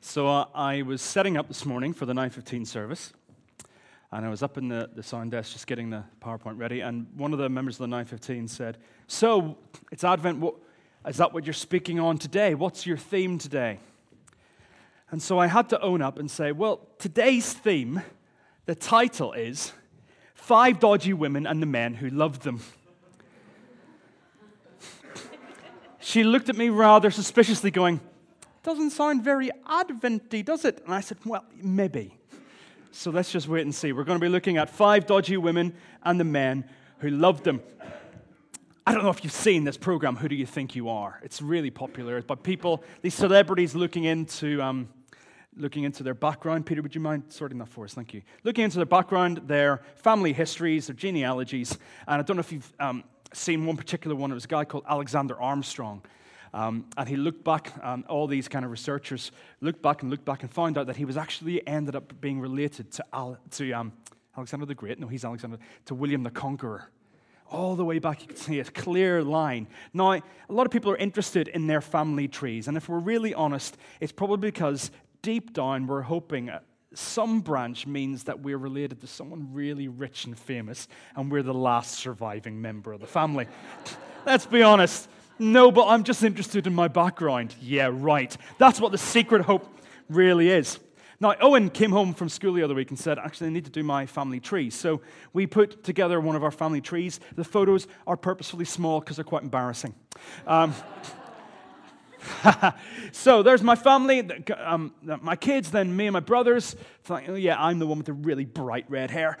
So I was setting up this morning for the 9:15 service, and I was up in the sound desk just getting the PowerPoint ready, and one of the members of the 9:15 said, "So, it's Advent, is that what you're speaking on today? What's your theme today?" And so I had to own up and say, well, today's theme, the title is, Five Dodgy Women and the Men Who Loved Them. She looked at me rather suspiciously going, doesn't sound very Adventy, does it? And I said, well, maybe. So let's just wait and see. We're going to be looking at five dodgy women and the men who loved them. I don't know if you've seen this program, Who Do You Think You Are? It's really popular. It's by people, these celebrities looking into their background. Peter, would you mind sorting that for us? Thank you. Looking into their background, their family histories, their genealogies. And I don't know if you've seen one particular one. It was a guy called Alexander Armstrong. And he looked back, all these kind of researchers looked back and found out that he was actually ended up being related to Alexander the Great. No, he's Alexander, to William the Conqueror. All the way back, you can see a clear line. Now, a lot of people are interested in their family trees, and if we're really honest, it's probably because deep down we're hoping some branch means that we're related to someone really rich and famous, and we're the last surviving member of the family. Let's be honest. No, but I'm just interested in my background. Yeah, right. That's what the secret hope really is. Now, Owen came home from school the other week and said, actually, I need to do my family tree. So we put together one of our family trees. The photos are purposefully small because they're quite embarrassing. So there's my family, my kids, then me and my brothers. Like, oh, yeah, I'm the one with the really bright red hair.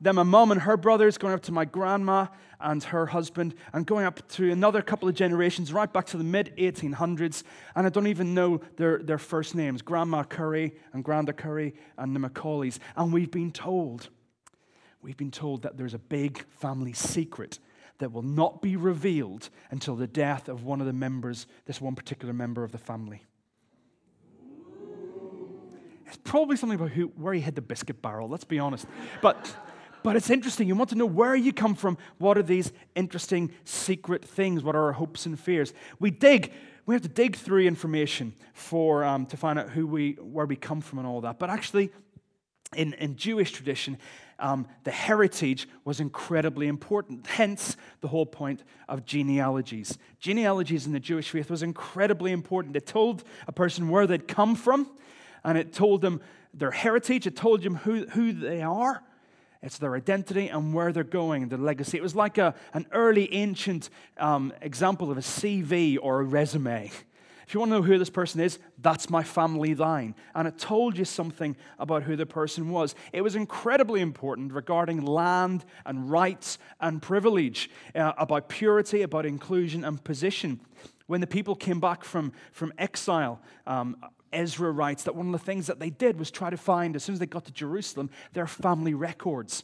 Then my mom and her brothers, going up to my grandma and her husband, and going up to another couple of generations, right back to the mid-1800s, and I don't even know their first names, Grandma Curry and Granda Curry and the Macaulays. And we've been told that there's a big family secret that will not be revealed until the death of one of the members, this one particular member of the family. It's probably something about where he hid the biscuit barrel, let's be honest. But it's interesting. You want to know where you come from. What are these interesting secret things? What are our hopes and fears? We have to dig through information to find out where we come from and all that. But actually, in Jewish tradition, the heritage was incredibly important. Hence, the whole point of genealogies. Genealogies in the Jewish faith was incredibly important. It told a person where they'd come from, and it told them their heritage. It told them who they are. It's their identity and where they're going, their legacy. It was like an early ancient example of a CV or a resume. If you want to know who this person is, that's my family line. And it told you something about who the person was. It was incredibly important regarding land and rights and privilege, about purity, about inclusion and position. When the people came back from exile, Ezra writes that one of the things that they did was try to find, as soon as they got to Jerusalem, their family records.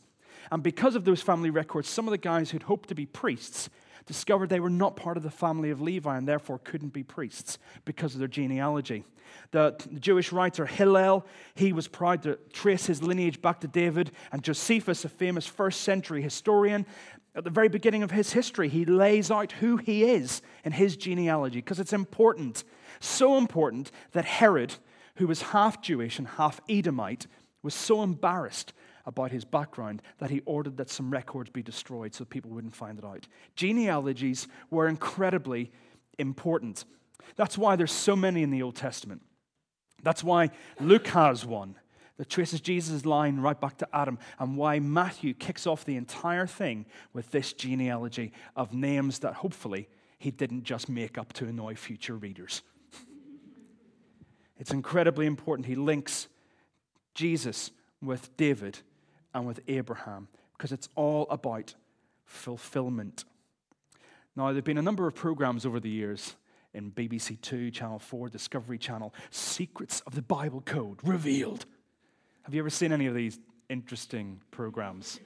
And because of those family records, some of the guys who'd hoped to be priests discovered they were not part of the family of Levi and therefore couldn't be priests because of their genealogy. The Jewish writer Hillel, he was proud to trace his lineage back to David, and Josephus, a famous first-century historian, at the very beginning of his history, he lays out who he is in his genealogy, because it's important. So important that Herod, who was half Jewish and half Edomite, was so embarrassed about his background that he ordered that some records be destroyed so people wouldn't find it out. Genealogies were incredibly important. That's why there's so many in the Old Testament. That's why Luke has one that traces Jesus' line right back to Adam, and why Matthew kicks off the entire thing with this genealogy of names that hopefully he didn't just make up to annoy future readers. It's incredibly important. He links Jesus with David and with Abraham, because it's all about fulfillment. Now, there have been a number of programs over the years in BBC Two, Channel 4, Discovery Channel, Secrets of the Bible Code Revealed. Have you ever seen any of these interesting programs?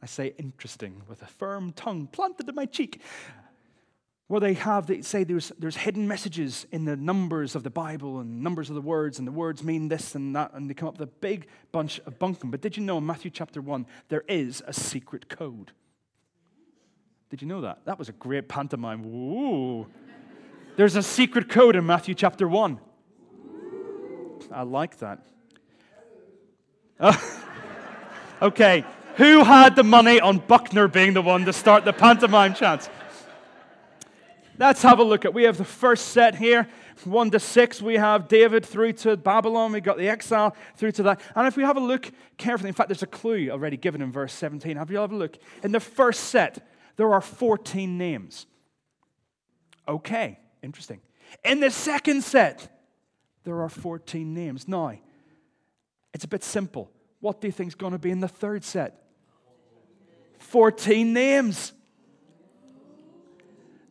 I say interesting with a firm tongue planted in my cheek. Where they say there's hidden messages in the numbers of the Bible and numbers of the words, and the words mean this and that, and they come up with a big bunch of bunkum. But did you know in Matthew chapter 1, there is a secret code? Did you know that? That was a great pantomime. Ooh. There's a secret code in Matthew chapter 1. I like that. Okay, who had the money on Buckner being the one to start the pantomime chants? Let's have a look at, we have the first set here, 1 to 6, we have David through to Babylon, we got the exile through to that. And if we have a look carefully, in fact, there's a clue already given in verse 17. Have a look. In the first set, there are 14 names. Okay, interesting. In the second set, there are 14 names. Now, it's a bit simple. What do you think is going to be in the third set? 14 names.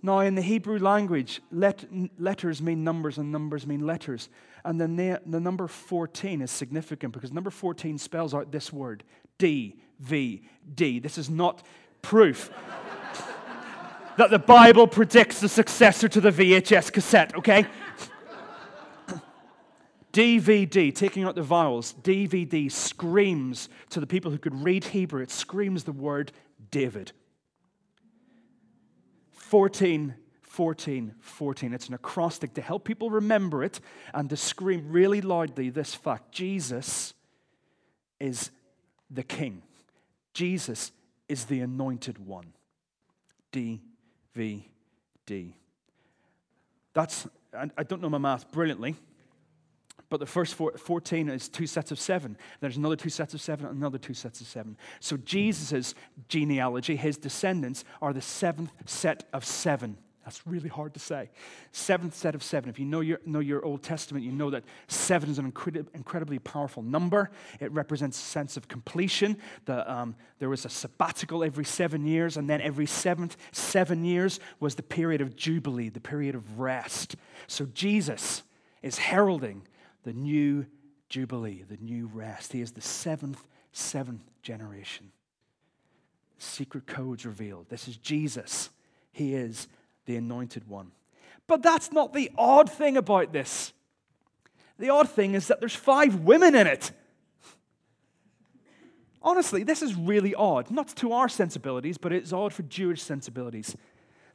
Now, in the Hebrew language, letters mean numbers and numbers mean letters. And the number 14 is significant because number 14 spells out this word, D-V-D. This is not proof that the Bible predicts the successor to the VHS cassette, okay? DVD, taking out the vowels, DVD screams to the people who could read Hebrew. It screams the word David. 14, 14, 14. It's an acrostic to help people remember it and to scream really loudly this fact. Jesus is the King. Jesus is the Anointed One. DVD. That's, I don't know my math brilliantly, but the first 14 is 2 sets of 7. There's another 2 sets of 7, another 2 sets of 7. So Jesus' genealogy, his descendants, are the 7th set of 7. That's really hard to say. 7th set of 7. If you know your Old Testament, you know that 7 is an incredibly powerful number. It represents a sense of completion. There was a sabbatical every 7 years, and then every 7th 7 years was the period of jubilee, the period of rest. So Jesus is heralding the new jubilee, the new rest. He is the 7th generation. Secret codes revealed. This is Jesus. He is the Anointed One. But that's not the odd thing about this. The odd thing is that there's 5 women in it. Honestly, this is really odd. Not to our sensibilities, but it's odd for Jewish sensibilities.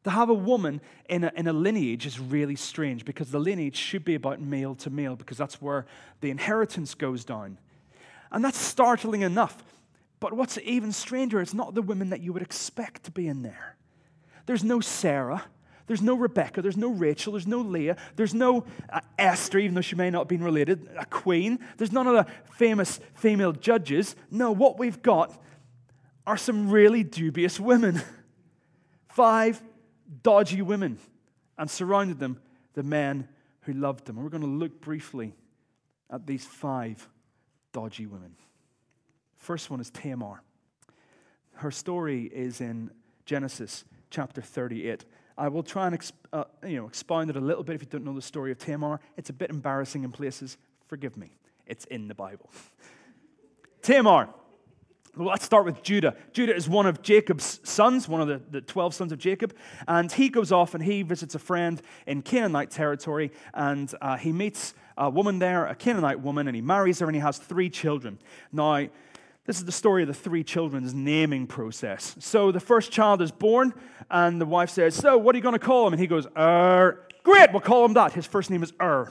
To have a woman in a lineage is really strange because the lineage should be about male to male because that's where the inheritance goes down. And that's startling enough. But what's even stranger, it's not the women that you would expect to be in there. There's no Sarah. There's no Rebecca. There's no Rachel. There's no Leah. There's no Esther, even though she may not have been related, a queen. There's none of the famous female judges. No, what we've got are some really dubious women. 5 dodgy women, and surrounded them the men who loved them. And we're going to look briefly at these 5 dodgy women. First one is Tamar. Her story is in Genesis chapter 38. I will try and expound it a little bit if you don't know the story of Tamar. It's a bit embarrassing in places. Forgive me. It's in the Bible. Tamar. Well, let's start with Judah. Judah is one of Jacob's sons, one of the 12 sons of Jacob, and he goes off and he visits a friend in Canaanite territory, and he meets a woman there, a Canaanite woman, and he marries her, and he has 3 children. Now, this is the story of the 3 children's naming process. So the first child is born, and the wife says, "So, what are you going to call him?" And he goes, "Er." "Great, we'll call him that." His first name is Er,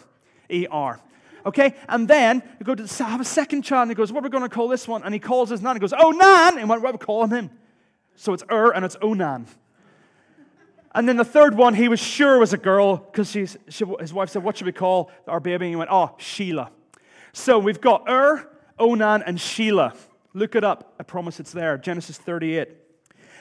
E-R. Okay, and then you go to have a second child, and he goes, "What are we going to call this one?" And he calls his nan, and goes, "Onan!" And what do we call him? So it's Er and it's Onan. And then the third one, he was sure was a girl, because his wife said, "What should we call our baby?" And he went, "Oh, Sheila." So we've got Er, Onan, and Sheila. Look it up. I promise it's there. Genesis 38.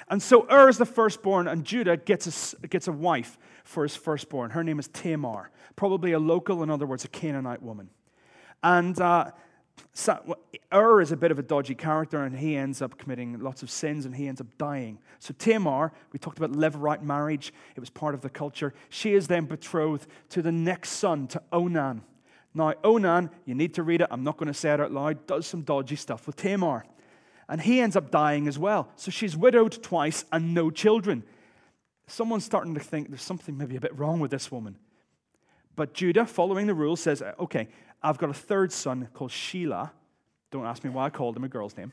And so Er is the firstborn, and Judah gets a wife for his firstborn. Her name is Tamar, probably a local, in other words, a Canaanite woman. And Er is a bit of a dodgy character, and he ends up committing lots of sins, and he ends up dying. So Tamar, we talked about Levirate marriage. It was part of the culture. She is then betrothed to the next son, to Onan. Now, Onan, you need to read it. I'm not going to say it out loud, does some dodgy stuff with Tamar. And he ends up dying as well. So she's widowed twice and no children. Someone's starting to think there's something maybe a bit wrong with this woman. But Judah, following the rules, says, "Okay, I've got a 3rd son called Sheila." Don't ask me why I called him a girl's name.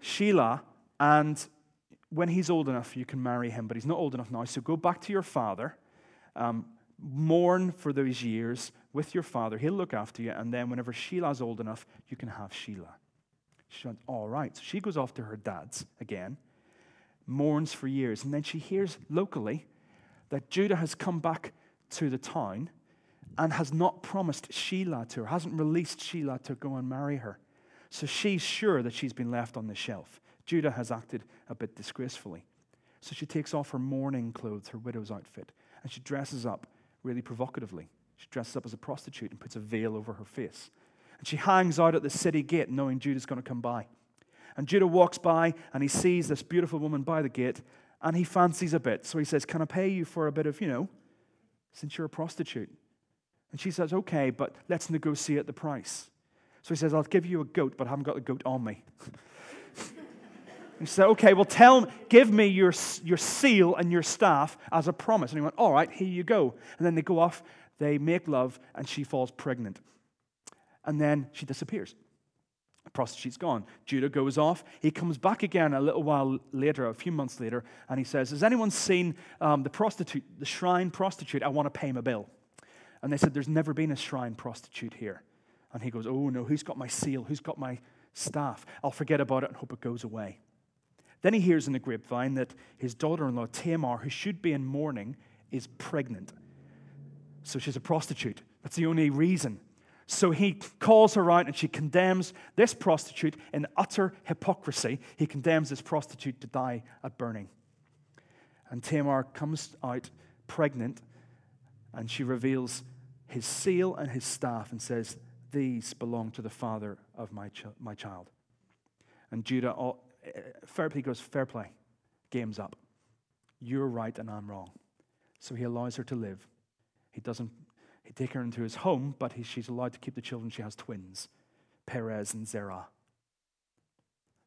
Sheila, and when he's old enough, you can marry him, but he's not old enough now. So go back to your father Mourn for those years with your father. He'll look after you. And then whenever Sheila's old enough, you can have Sheila. She went, all right. So she goes off to her dad's again, mourns for years. And then she hears locally that Judah has come back to the town and has not promised Sheila to her, hasn't released Sheila to go and marry her. So she's sure that she's been left on the shelf. Judah has acted a bit disgracefully. So she takes off her mourning clothes, her widow's outfit, and she dresses up really provocatively. She dresses up as a prostitute and puts a veil over her face. And she hangs out at the city gate knowing Judah's going to come by. And Judah walks by and he sees this beautiful woman by the gate and he fancies a bit. So he says, can I pay you for a bit of, since you're a prostitute? And she says, okay, but let's negotiate the price. So he says, I'll give you a goat, but I haven't got the goat on me. And she said, okay, well, give me your seal and your staff as a promise. And he went, all right, here you go. And then they go off, they make love, and she falls pregnant. And then she disappears. The prostitute's gone. Judah goes off. He comes back again a few months later, and he says, has anyone seen the shrine prostitute? I want to pay my bill. And they said, there's never been a shrine prostitute here. And he goes, oh, no, who's got my seal? Who's got my staff? I'll forget about it and hope it goes away. Then he hears in the grapevine that his daughter-in-law, Tamar, who should be in mourning, is pregnant. So she's a prostitute. That's the only reason. So he calls her out and she condemns this prostitute in utter hypocrisy. He condemns this prostitute to die at burning. And Tamar comes out pregnant and she reveals his seal and his staff and says, these belong to the father of my child. And Judah fair play, game's up. You're right and I'm wrong. So he allows her to live. He take her into his home, but she's allowed to keep the children. She has twins, Perez and Zerah.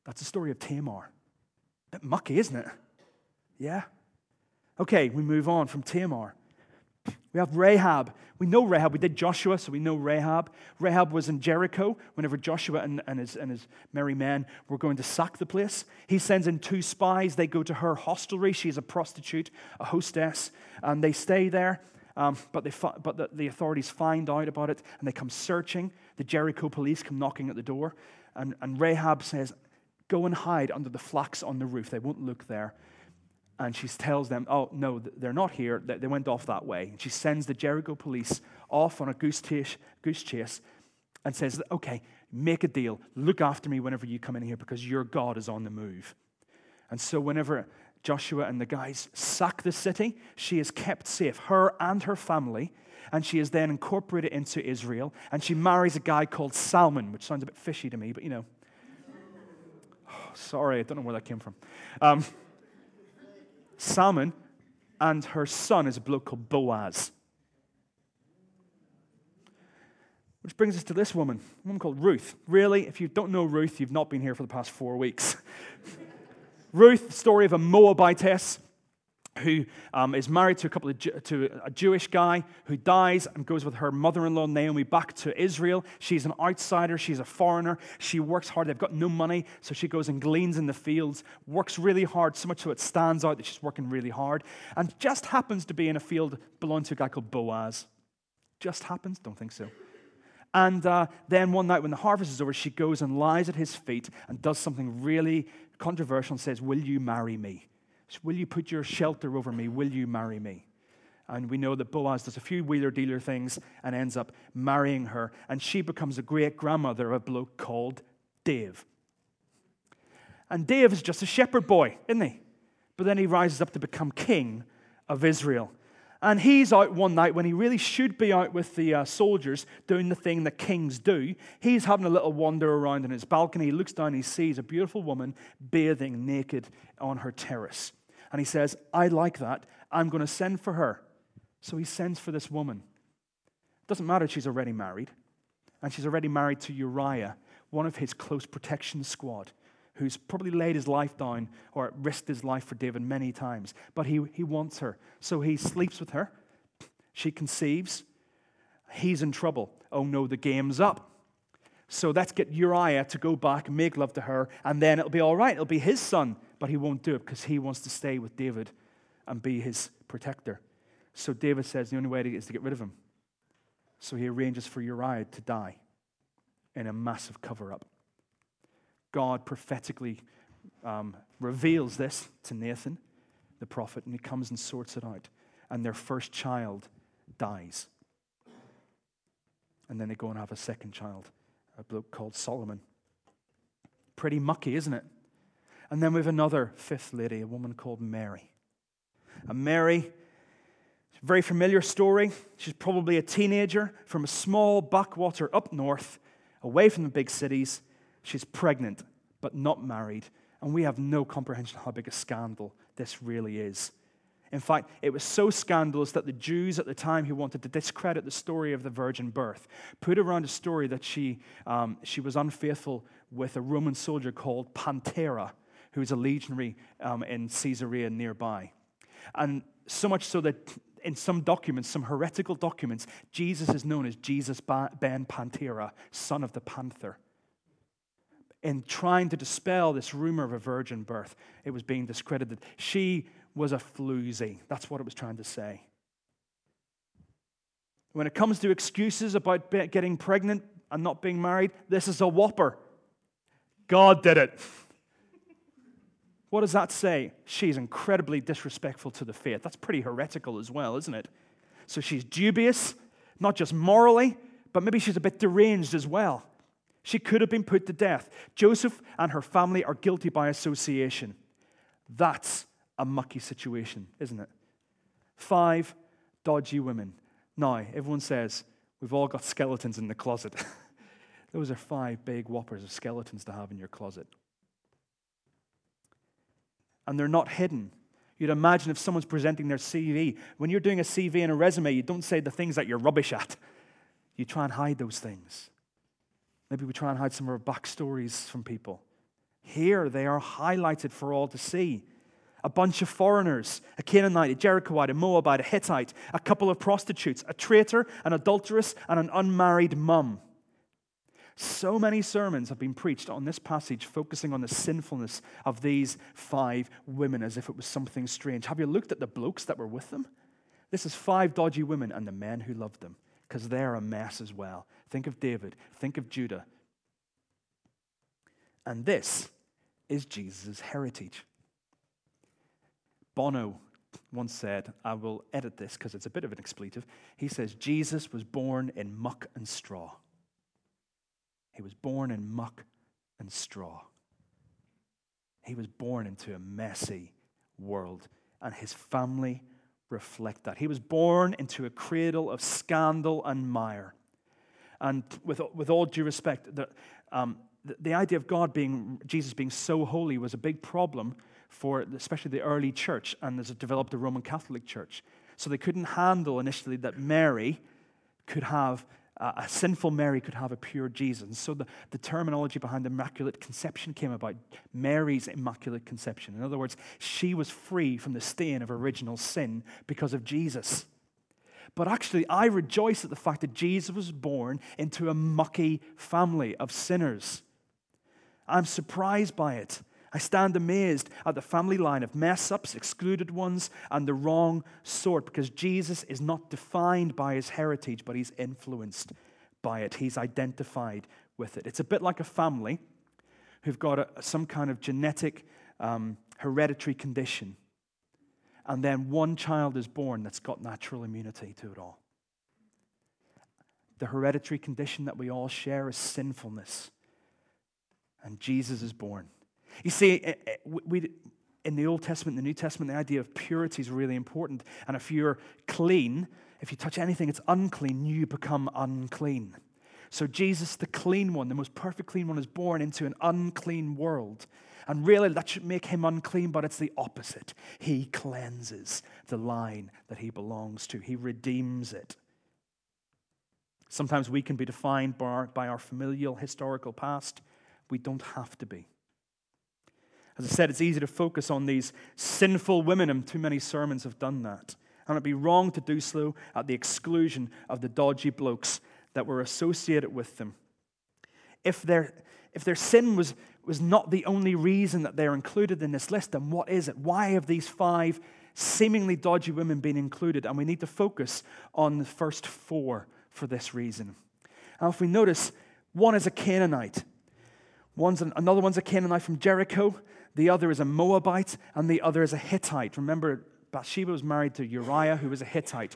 That's the story of Tamar. A bit mucky, isn't it? Yeah? Okay, we move on from Tamar. We have Rahab. We know Rahab. We did Joshua, so we know Rahab. Rahab was in Jericho whenever Joshua and his merry men were going to sack the place. He sends in 2 spies. They go to her hostelry. She's a prostitute, a hostess, and they stay there. But the authorities find out about it, and they come searching. The Jericho police come knocking at the door, and Rahab says, go and hide under the flax on the roof. They won't look there. And she tells them, oh, no, they're not here. They went off that way. And she sends the Jericho police off on a goose chase and says, okay, make a deal. Look after me whenever you come in here because your God is on the move. And so whenever Joshua and the guys sack the city, she is kept safe, her and her family, and she is then incorporated into Israel, and she marries a guy called Salmon, which sounds a bit fishy to me, but I don't know where that came from. Salmon, and her son is a bloke called Boaz. Which brings us to this woman, a woman called Ruth. Really, if you don't know Ruth, you've not been here for the past 4 weeks. Ruth, the story of a Moabitess who is married to a Jewish guy who dies and goes with her mother-in-law Naomi back to Israel. She's an outsider. She's a foreigner. She works hard. They've got no money, so she goes and gleans in the fields, works really hard, so much so it stands out that she's working really hard, and just happens to be in a field belonging to a guy called Boaz. Just happens? Don't think so. And then one night when the harvest is over, she goes and lies at his feet and does something really controversial and says, will you marry me? Will you put your shelter over me? Will you marry me? And we know that Boaz does a few wheeler-dealer things and ends up marrying her. And she becomes a great-grandmother of a bloke called Dave. And Dave is just a shepherd boy, isn't he? But then he rises up to become king of Israel. And he's out one night when he really should be out with the soldiers doing the thing that kings do. He's having a little wander around in his balcony. He looks down and he sees a beautiful woman bathing naked on her terrace. And he says, I like that. I'm going to send for her. So he sends for this woman. It doesn't matter, she's already married. And she's already married to Uriah, one of his close protection squad, who's probably laid his life down or risked his life for David many times. But he wants her. So he sleeps with her. She conceives. He's in trouble. Oh no, the game's up. So let's get Uriah to go back and make love to her, and then it'll be all right. It'll be his son. But he won't do it because he wants to stay with David and be his protector. So David says the only way is to get rid of him. So he arranges for Uriah to die in a massive cover-up. God prophetically reveals this to Nathan, the prophet, and he comes and sorts it out. And their first child dies. And then they go and have a second child, a bloke called Solomon. Pretty mucky, isn't it? And then we have another fifth lady, a woman called Mary. And Mary, very familiar story. She's probably a teenager from a small backwater up north, away from the big cities. She's pregnant, but not married. And we have no comprehension of how big a scandal this really is. In fact, it was so scandalous that the Jews at the time who wanted to discredit the story of the virgin birth put around a story that she was unfaithful with a Roman soldier called Pantera, who was a legionary in Caesarea nearby. And so much so that in some documents, some heretical documents, Jesus is known as Jesus ben Pantera, son of the panther. In trying to dispel this rumor of a virgin birth, it was being discredited. She was a floozy. That's what it was trying to say. When it comes to excuses about getting pregnant and not being married, this is a whopper. God did it. What does that say? She's incredibly disrespectful to the faith. That's pretty heretical as well, isn't it? So she's dubious, not just morally, but maybe she's a bit deranged as well. She could have been put to death. Joseph and her family are guilty by association. That's a mucky situation, isn't it? 5 dodgy women. Now, everyone says, we've all got skeletons in the closet. Those are 5 big whoppers of skeletons to have in your closet. And they're not hidden. You'd imagine if someone's presenting their CV, when you're doing a CV and a resume, you don't say the things that you're rubbish at. You try and hide those things. Maybe we try and hide some of our backstories from people. Here, they are highlighted for all to see. A bunch of foreigners, a Canaanite, a Jerichoite, a Moabite, a Hittite, a couple of prostitutes, a traitor, an adulteress, and an unmarried mum. So many sermons have been preached on this passage focusing on the sinfulness of these 5 women as if it was something strange. Have you looked at the blokes that were with them? This is 5 dodgy women and the men who loved them, because they're a mess as well. Think of David. Think of Judah. And this is Jesus' heritage. Bono once said, I will edit this because it's a bit of an expletive. He says, Jesus was born in muck and straw. He was born in muck and straw. He was born into a messy world, and his family reflect that. He was born into a cradle of scandal and mire. And with all due respect, the idea of Jesus being so holy was a big problem for especially the early church, and as it developed the Roman Catholic Church. So they couldn't handle initially that Mary could have a sinful Mary could have a pure Jesus. And so the terminology behind Immaculate Conception came about, Mary's Immaculate Conception. In other words, she was free from the stain of original sin because of Jesus. But actually, I rejoice at the fact that Jesus was born into a mucky family of sinners. I'm surprised by it. I stand amazed at the family line of mess-ups, excluded ones, and the wrong sort, because Jesus is not defined by his heritage, but he's influenced by it. He's identified with it. It's a bit like a family who've got some kind of genetic hereditary condition, and then one child is born that's got natural immunity to it all. The hereditary condition that we all share is sinfulness, and Jesus is born. You see, in the Old Testament and the New Testament, the idea of purity is really important. And if you're clean, if you touch anything that's unclean, you become unclean. So Jesus, the clean one, the most perfect clean one, is born into an unclean world. And really, that should make him unclean, but it's the opposite. He cleanses the line that he belongs to. He redeems it. Sometimes we can be defined by our familial historical past. We don't have to be. As I said, it's easy to focus on these sinful women, and too many sermons have done that. And it'd be wrong to do so at the exclusion of the dodgy blokes that were associated with them. If their sin was not the only reason that they're included in this list, then what is it? Why have these 5 seemingly dodgy women being included, and we need to focus on the first four for this reason. And if we notice, one is a Canaanite. Another one's a Canaanite from Jericho, the other is a Moabite, and the other is a Hittite. Remember, Bathsheba was married to Uriah, who was a Hittite.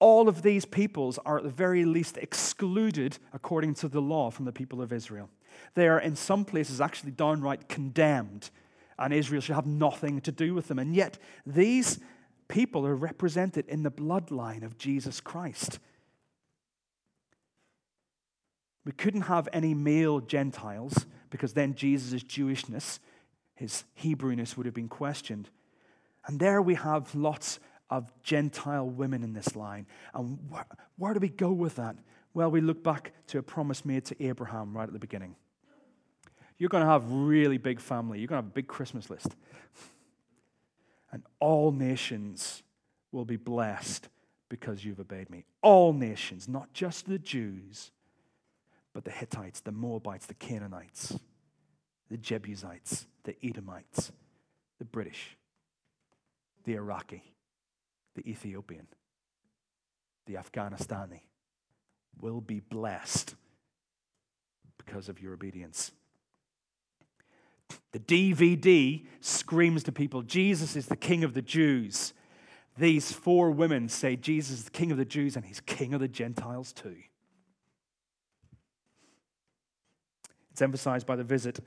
All of these peoples are at the very least excluded, according to the law, from the people of Israel. They are in some places actually downright condemned, and Israel should have nothing to do with them. And yet, these people are represented in the bloodline of Jesus Christ. We couldn't have any male Gentiles, because then Jesus' Jewishness, his Hebrewness, would have been questioned. And there we have lots of Gentile women in this line. And where do we go with that? Well, we look back to a promise made to Abraham right at the beginning. You're going to have a really big family. You're going to have a big Christmas list. And all nations will be blessed because you've obeyed me. All nations, not just the Jews, but the Hittites, the Moabites, the Canaanites, the Jebusites, the Edomites, the British, the Iraqi, the Ethiopian, the Afghanistani will be blessed because of your obedience. The DVD screams to people, Jesus is the King of the Jews. These four women say Jesus is the King of the Jews and he's King of the Gentiles too. It's emphasized by the visit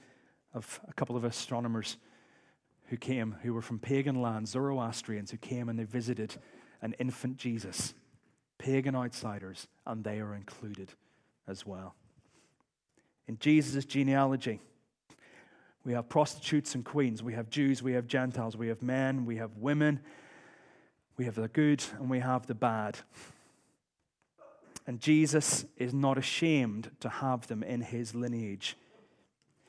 of a couple of astronomers who came, who were from pagan lands, Zoroastrians, who came and they visited an infant Jesus, pagan outsiders, and they are included as well. In Jesus' genealogy, we have prostitutes and queens, we have Jews, we have Gentiles, we have men, we have women, we have the good, and we have the bad. And Jesus is not ashamed to have them in his lineage.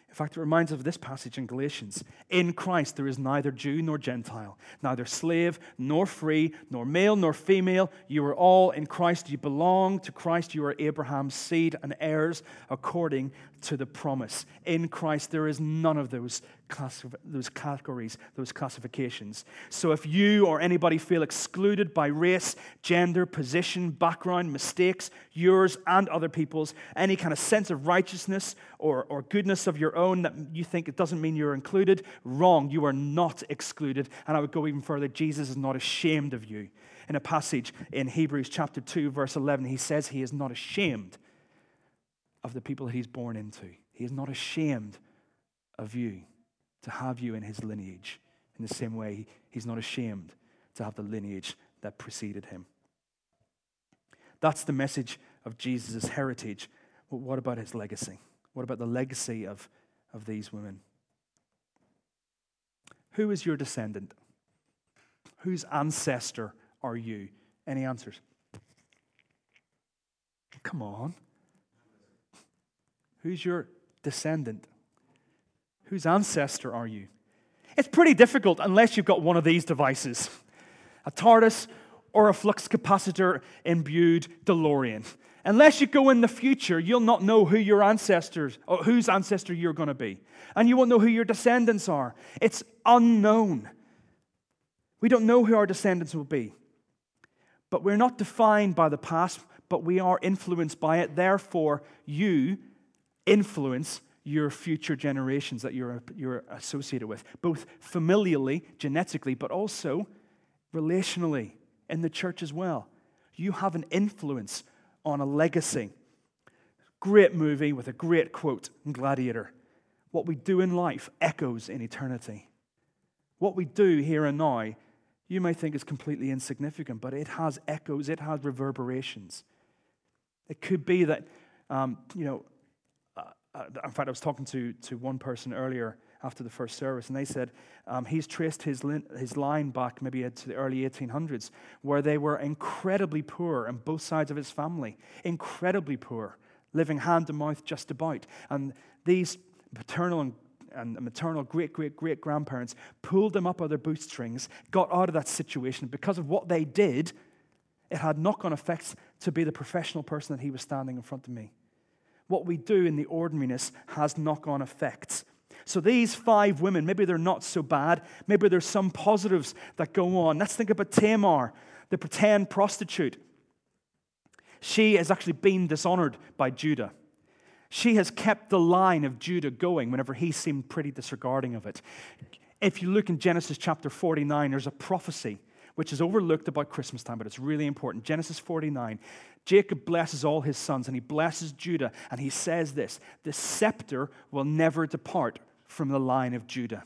In fact, it reminds us of this passage in Galatians. In Christ there is neither Jew nor Gentile, neither slave nor free, nor male nor female. You are all in Christ. You belong to Christ. You are Abraham's seed and heirs according to the promise. In Christ there is none of those categories, those classifications. So if you or anybody feel excluded by race, gender, position, background, mistakes, yours and other people's, any kind of sense of righteousness or goodness of your own that you think it doesn't mean you're included, wrong, you are not excluded. And I would go even further, Jesus is not ashamed of you. In a passage in Hebrews chapter 2, verse 11, he says he is not ashamed of the people that he's born into. He is not ashamed of you, to have you in his lineage. In the same way, he's not ashamed to have the lineage that preceded him. That's the message of Jesus' heritage. But what about his legacy? What about the legacy of these women? Who is your descendant? Whose ancestor are you? Any answers? Come on. Who's your descendant? Whose ancestor are you? It's pretty difficult unless you've got one of these devices. A TARDIS or a flux capacitor imbued DeLorean. Unless you go in the future, you'll not know who your ancestors, or whose ancestor you're going to be. And you won't know who your descendants are. It's unknown. We don't know who our descendants will be. But we're not defined by the past, but we are influenced by it. Therefore, you influence your future generations that you're associated with, both familially, genetically, but also relationally in the church as well. You have an influence on a legacy. Great movie with a great quote in Gladiator. What we do in life echoes in eternity. What we do here and now, you may think is completely insignificant, but it has echoes, it has reverberations. It could be that, in fact, I was talking to one person earlier after the first service, and they said he's traced his line back maybe to the early 1800s, where they were incredibly poor on both sides of his family, incredibly poor, living hand to mouth just about. And these paternal and maternal great-great-great-grandparents pulled them up by their bootstrings, got out of that situation. Because of what they did, it had knock-on effects to be the professional person that he was standing in front of me. What we do in the ordinariness has knock-on effects. So these five women, maybe they're not so bad. Maybe there's some positives that go on. Let's think about Tamar, the pretend prostitute. She has actually been dishonored by Judah. She has kept the line of Judah going whenever he seemed pretty disregarding of it. If you look in Genesis chapter 49, there's a prophecy which is overlooked about Christmas time, but it's really important. Genesis 49, Jacob blesses all his sons, and he blesses Judah, and he says this, the scepter will never depart from the line of Judah.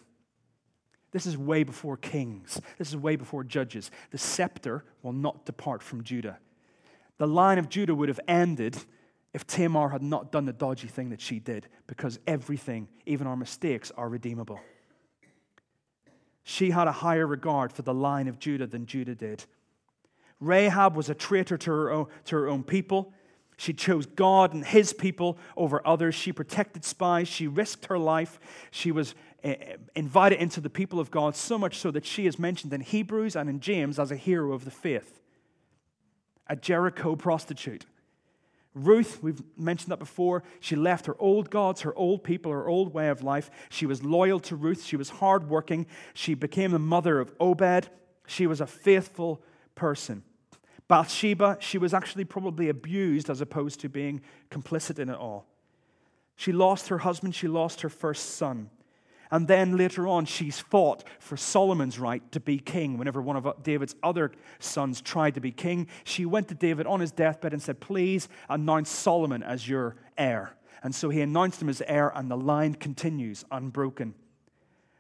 This is way before kings. This is way before judges. The scepter will not depart from Judah. The line of Judah would have ended if Tamar had not done the dodgy thing that she did, because everything, even our mistakes, are redeemable. She had a higher regard for the line of Judah than Judah did. Rahab was a traitor to her own people. She chose God and his people over others. She protected spies. She risked her life. She was invited into the people of God, so much so that she is mentioned in Hebrews and in James as a hero of the faith. A Jericho prostitute. Ruth, we've mentioned that before, she left her old gods, her old people, her old way of life. She was loyal to Ruth. She was hardworking. She became the mother of Obed. She was a faithful person. Bathsheba, she was actually probably abused as opposed to being complicit in it all. She lost her husband. She lost her first son. And then later on, she's fought for Solomon's right to be king. Whenever one of David's other sons tried to be king, she went to David on his deathbed and said, please announce Solomon as your heir. And so he announced him as heir, and the line continues unbroken.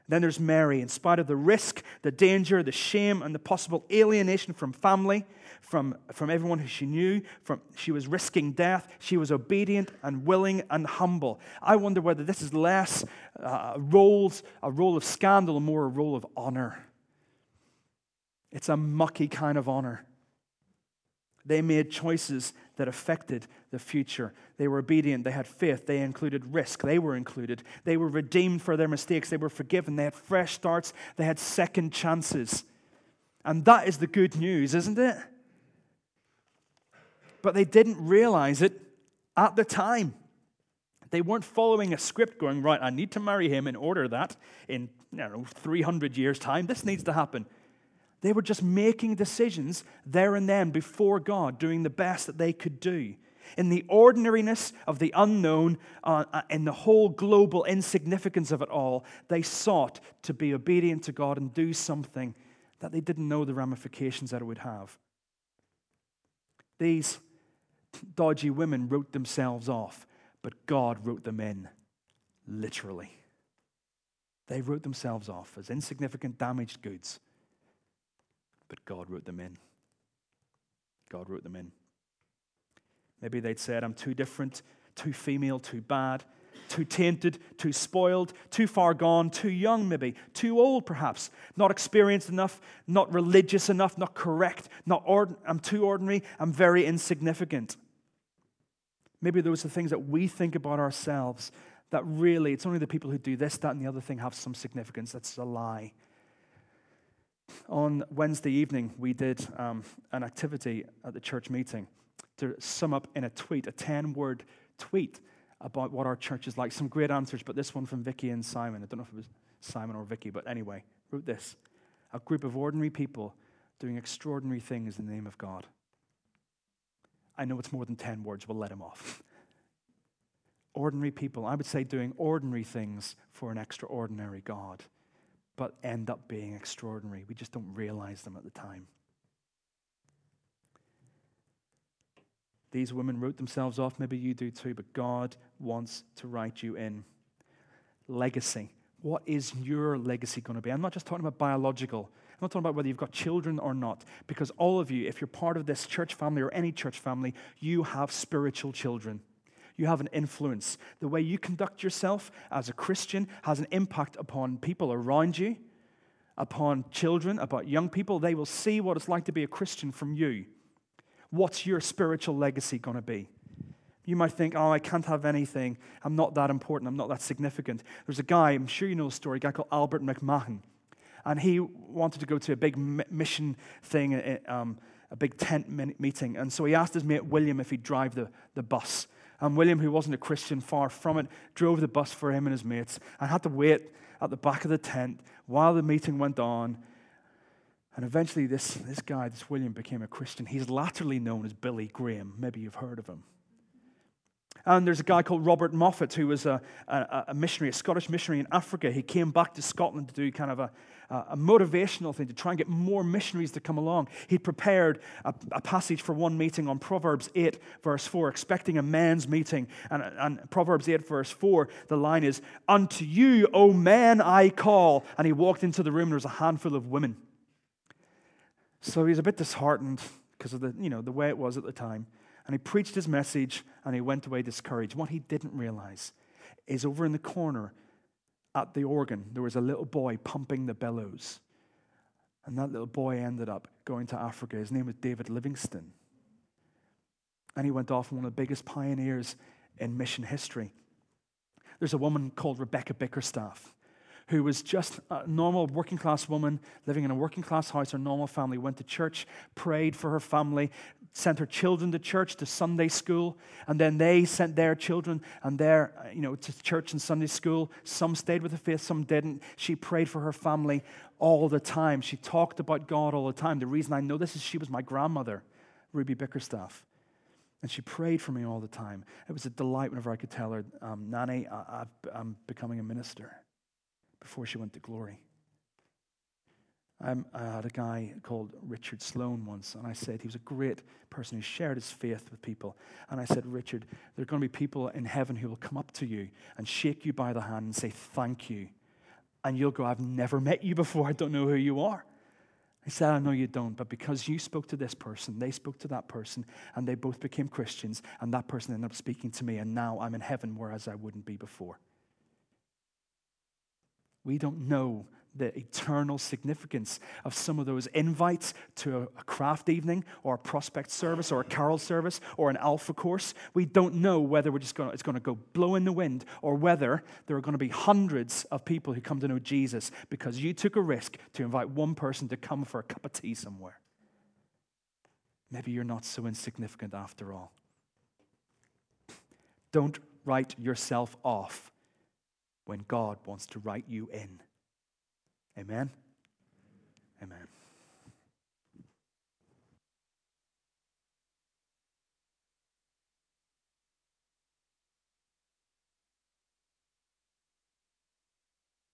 Then there's Mary. In spite of the risk, the danger, the shame, and the possible alienation from family, from everyone who she knew, she was risking death. She was obedient and willing and humble. I wonder whether this is less a role of scandal and more a role of honor. It's a mucky kind of honor. They made choices that affected the future. They were obedient. They had faith. They included risk. They were included. They were redeemed for their mistakes. They were forgiven. They had fresh starts. They had second chances. And that is the good news, isn't it? But they didn't realize it at the time. They weren't following a script going, right, I need to marry him in order that in 300 years' time, this needs to happen. They were just making decisions there and then before God, doing the best that they could do. In the ordinariness of the unknown, in the whole global insignificance of it all, they sought to be obedient to God and do something that they didn't know the ramifications that it would have. These dodgy women wrote themselves off, but God wrote them in, literally. They wrote themselves off as insignificant, damaged goods. But God wrote them in. God wrote them in. Maybe they'd said, I'm too different, too female, too bad, too tainted, too spoiled, too far gone, too young maybe, too old perhaps, not experienced enough, not religious enough, not correct, I'm too ordinary, I'm very insignificant. Maybe those are things that we think about ourselves, that really it's only the people who do this, that, and the other thing have some significance. That's a lie. On Wednesday evening, we did an activity at the church meeting to sum up in a tweet, a 10-word tweet about what our church is like. Some great answers, but this one from Vicki and Simon. I don't know if it was Simon or Vicki, but anyway, wrote this. A group of ordinary people doing extraordinary things in the name of God. I know it's more than 10 words. We'll let him off. Ordinary people, I would say doing ordinary things for an extraordinary God, but end up being extraordinary. We just don't realize them at the time. These women wrote themselves off. Maybe you do too, but God wants to write you in. Legacy. What is your legacy going to be? I'm not just talking about biological. I'm not talking about whether you've got children or not, because all of you, if you're part of this church family or any church family, you have spiritual children. You have an influence. The way you conduct yourself as a Christian has an impact upon people around you, upon children, about young people. They will see what it's like to be a Christian from you. What's your spiritual legacy going to be? You might think, oh, I can't have anything. I'm not that important. I'm not that significant. There's a guy, I'm sure you know the story, a guy called Albert McMahon. And he wanted to go to a big mission thing, a big tent meeting. And so he asked his mate William if he'd drive the bus. And William, who wasn't a Christian, far from it, drove the bus for him and his mates and had to wait at the back of the tent while the meeting went on. And eventually this William, became a Christian. He's laterally known as Billy Graham. Maybe you've heard of him. And there's a guy called Robert Moffat, who was a missionary, a Scottish missionary in Africa. He came back to Scotland to do kind of a motivational thing, to try and get more missionaries to come along. He prepared a passage for one meeting on Proverbs 8, verse 4, expecting a men's meeting. And Proverbs 8, verse 4, the line is, "Unto you, O men, I call." And he walked into the room, and there was a handful of women. So he was a bit disheartened because of the way it was at the time. And he preached his message, and he went away discouraged. What he didn't realize is over in the corner at the organ, there was a little boy pumping the bellows. And that little boy ended up going to Africa. His name was David Livingstone. And he went off one of the biggest pioneers in mission history. There's a woman called Rebecca Bickerstaff, who was just a normal working-class woman living in a working-class house. Her normal family went to church, prayed for her family, sent her children to church, to Sunday school, and then they sent their children and to church and Sunday school. Some stayed with the faith, some didn't. She prayed for her family all the time. She talked about God all the time. The reason I know this is she was my grandmother, Ruby Bickerstaff, and she prayed for me all the time. It was a delight whenever I could tell her, "Nanny, I'm becoming a minister," before she went to glory. I had a guy called Richard Sloan once, and I said, he was a great person who shared his faith with people. And I said, "Richard, there are going to be people in heaven who will come up to you and shake you by the hand and say, 'Thank you.' And you'll go, 'I've never met you before. I don't know who you are.'" He said, "I know you don't, but because you spoke to this person, they spoke to that person, and they both became Christians, and that person ended up speaking to me, and now I'm in heaven, whereas I wouldn't be before." We don't know the eternal significance of some of those invites to a craft evening or a prospect service or a carol service or an alpha course. We don't know whether it's going to go blow in the wind or whether there are going to be hundreds of people who come to know Jesus because you took a risk to invite one person to come for a cup of tea somewhere. Maybe you're not so insignificant after all. Don't write yourself off when God wants to write you in. Amen?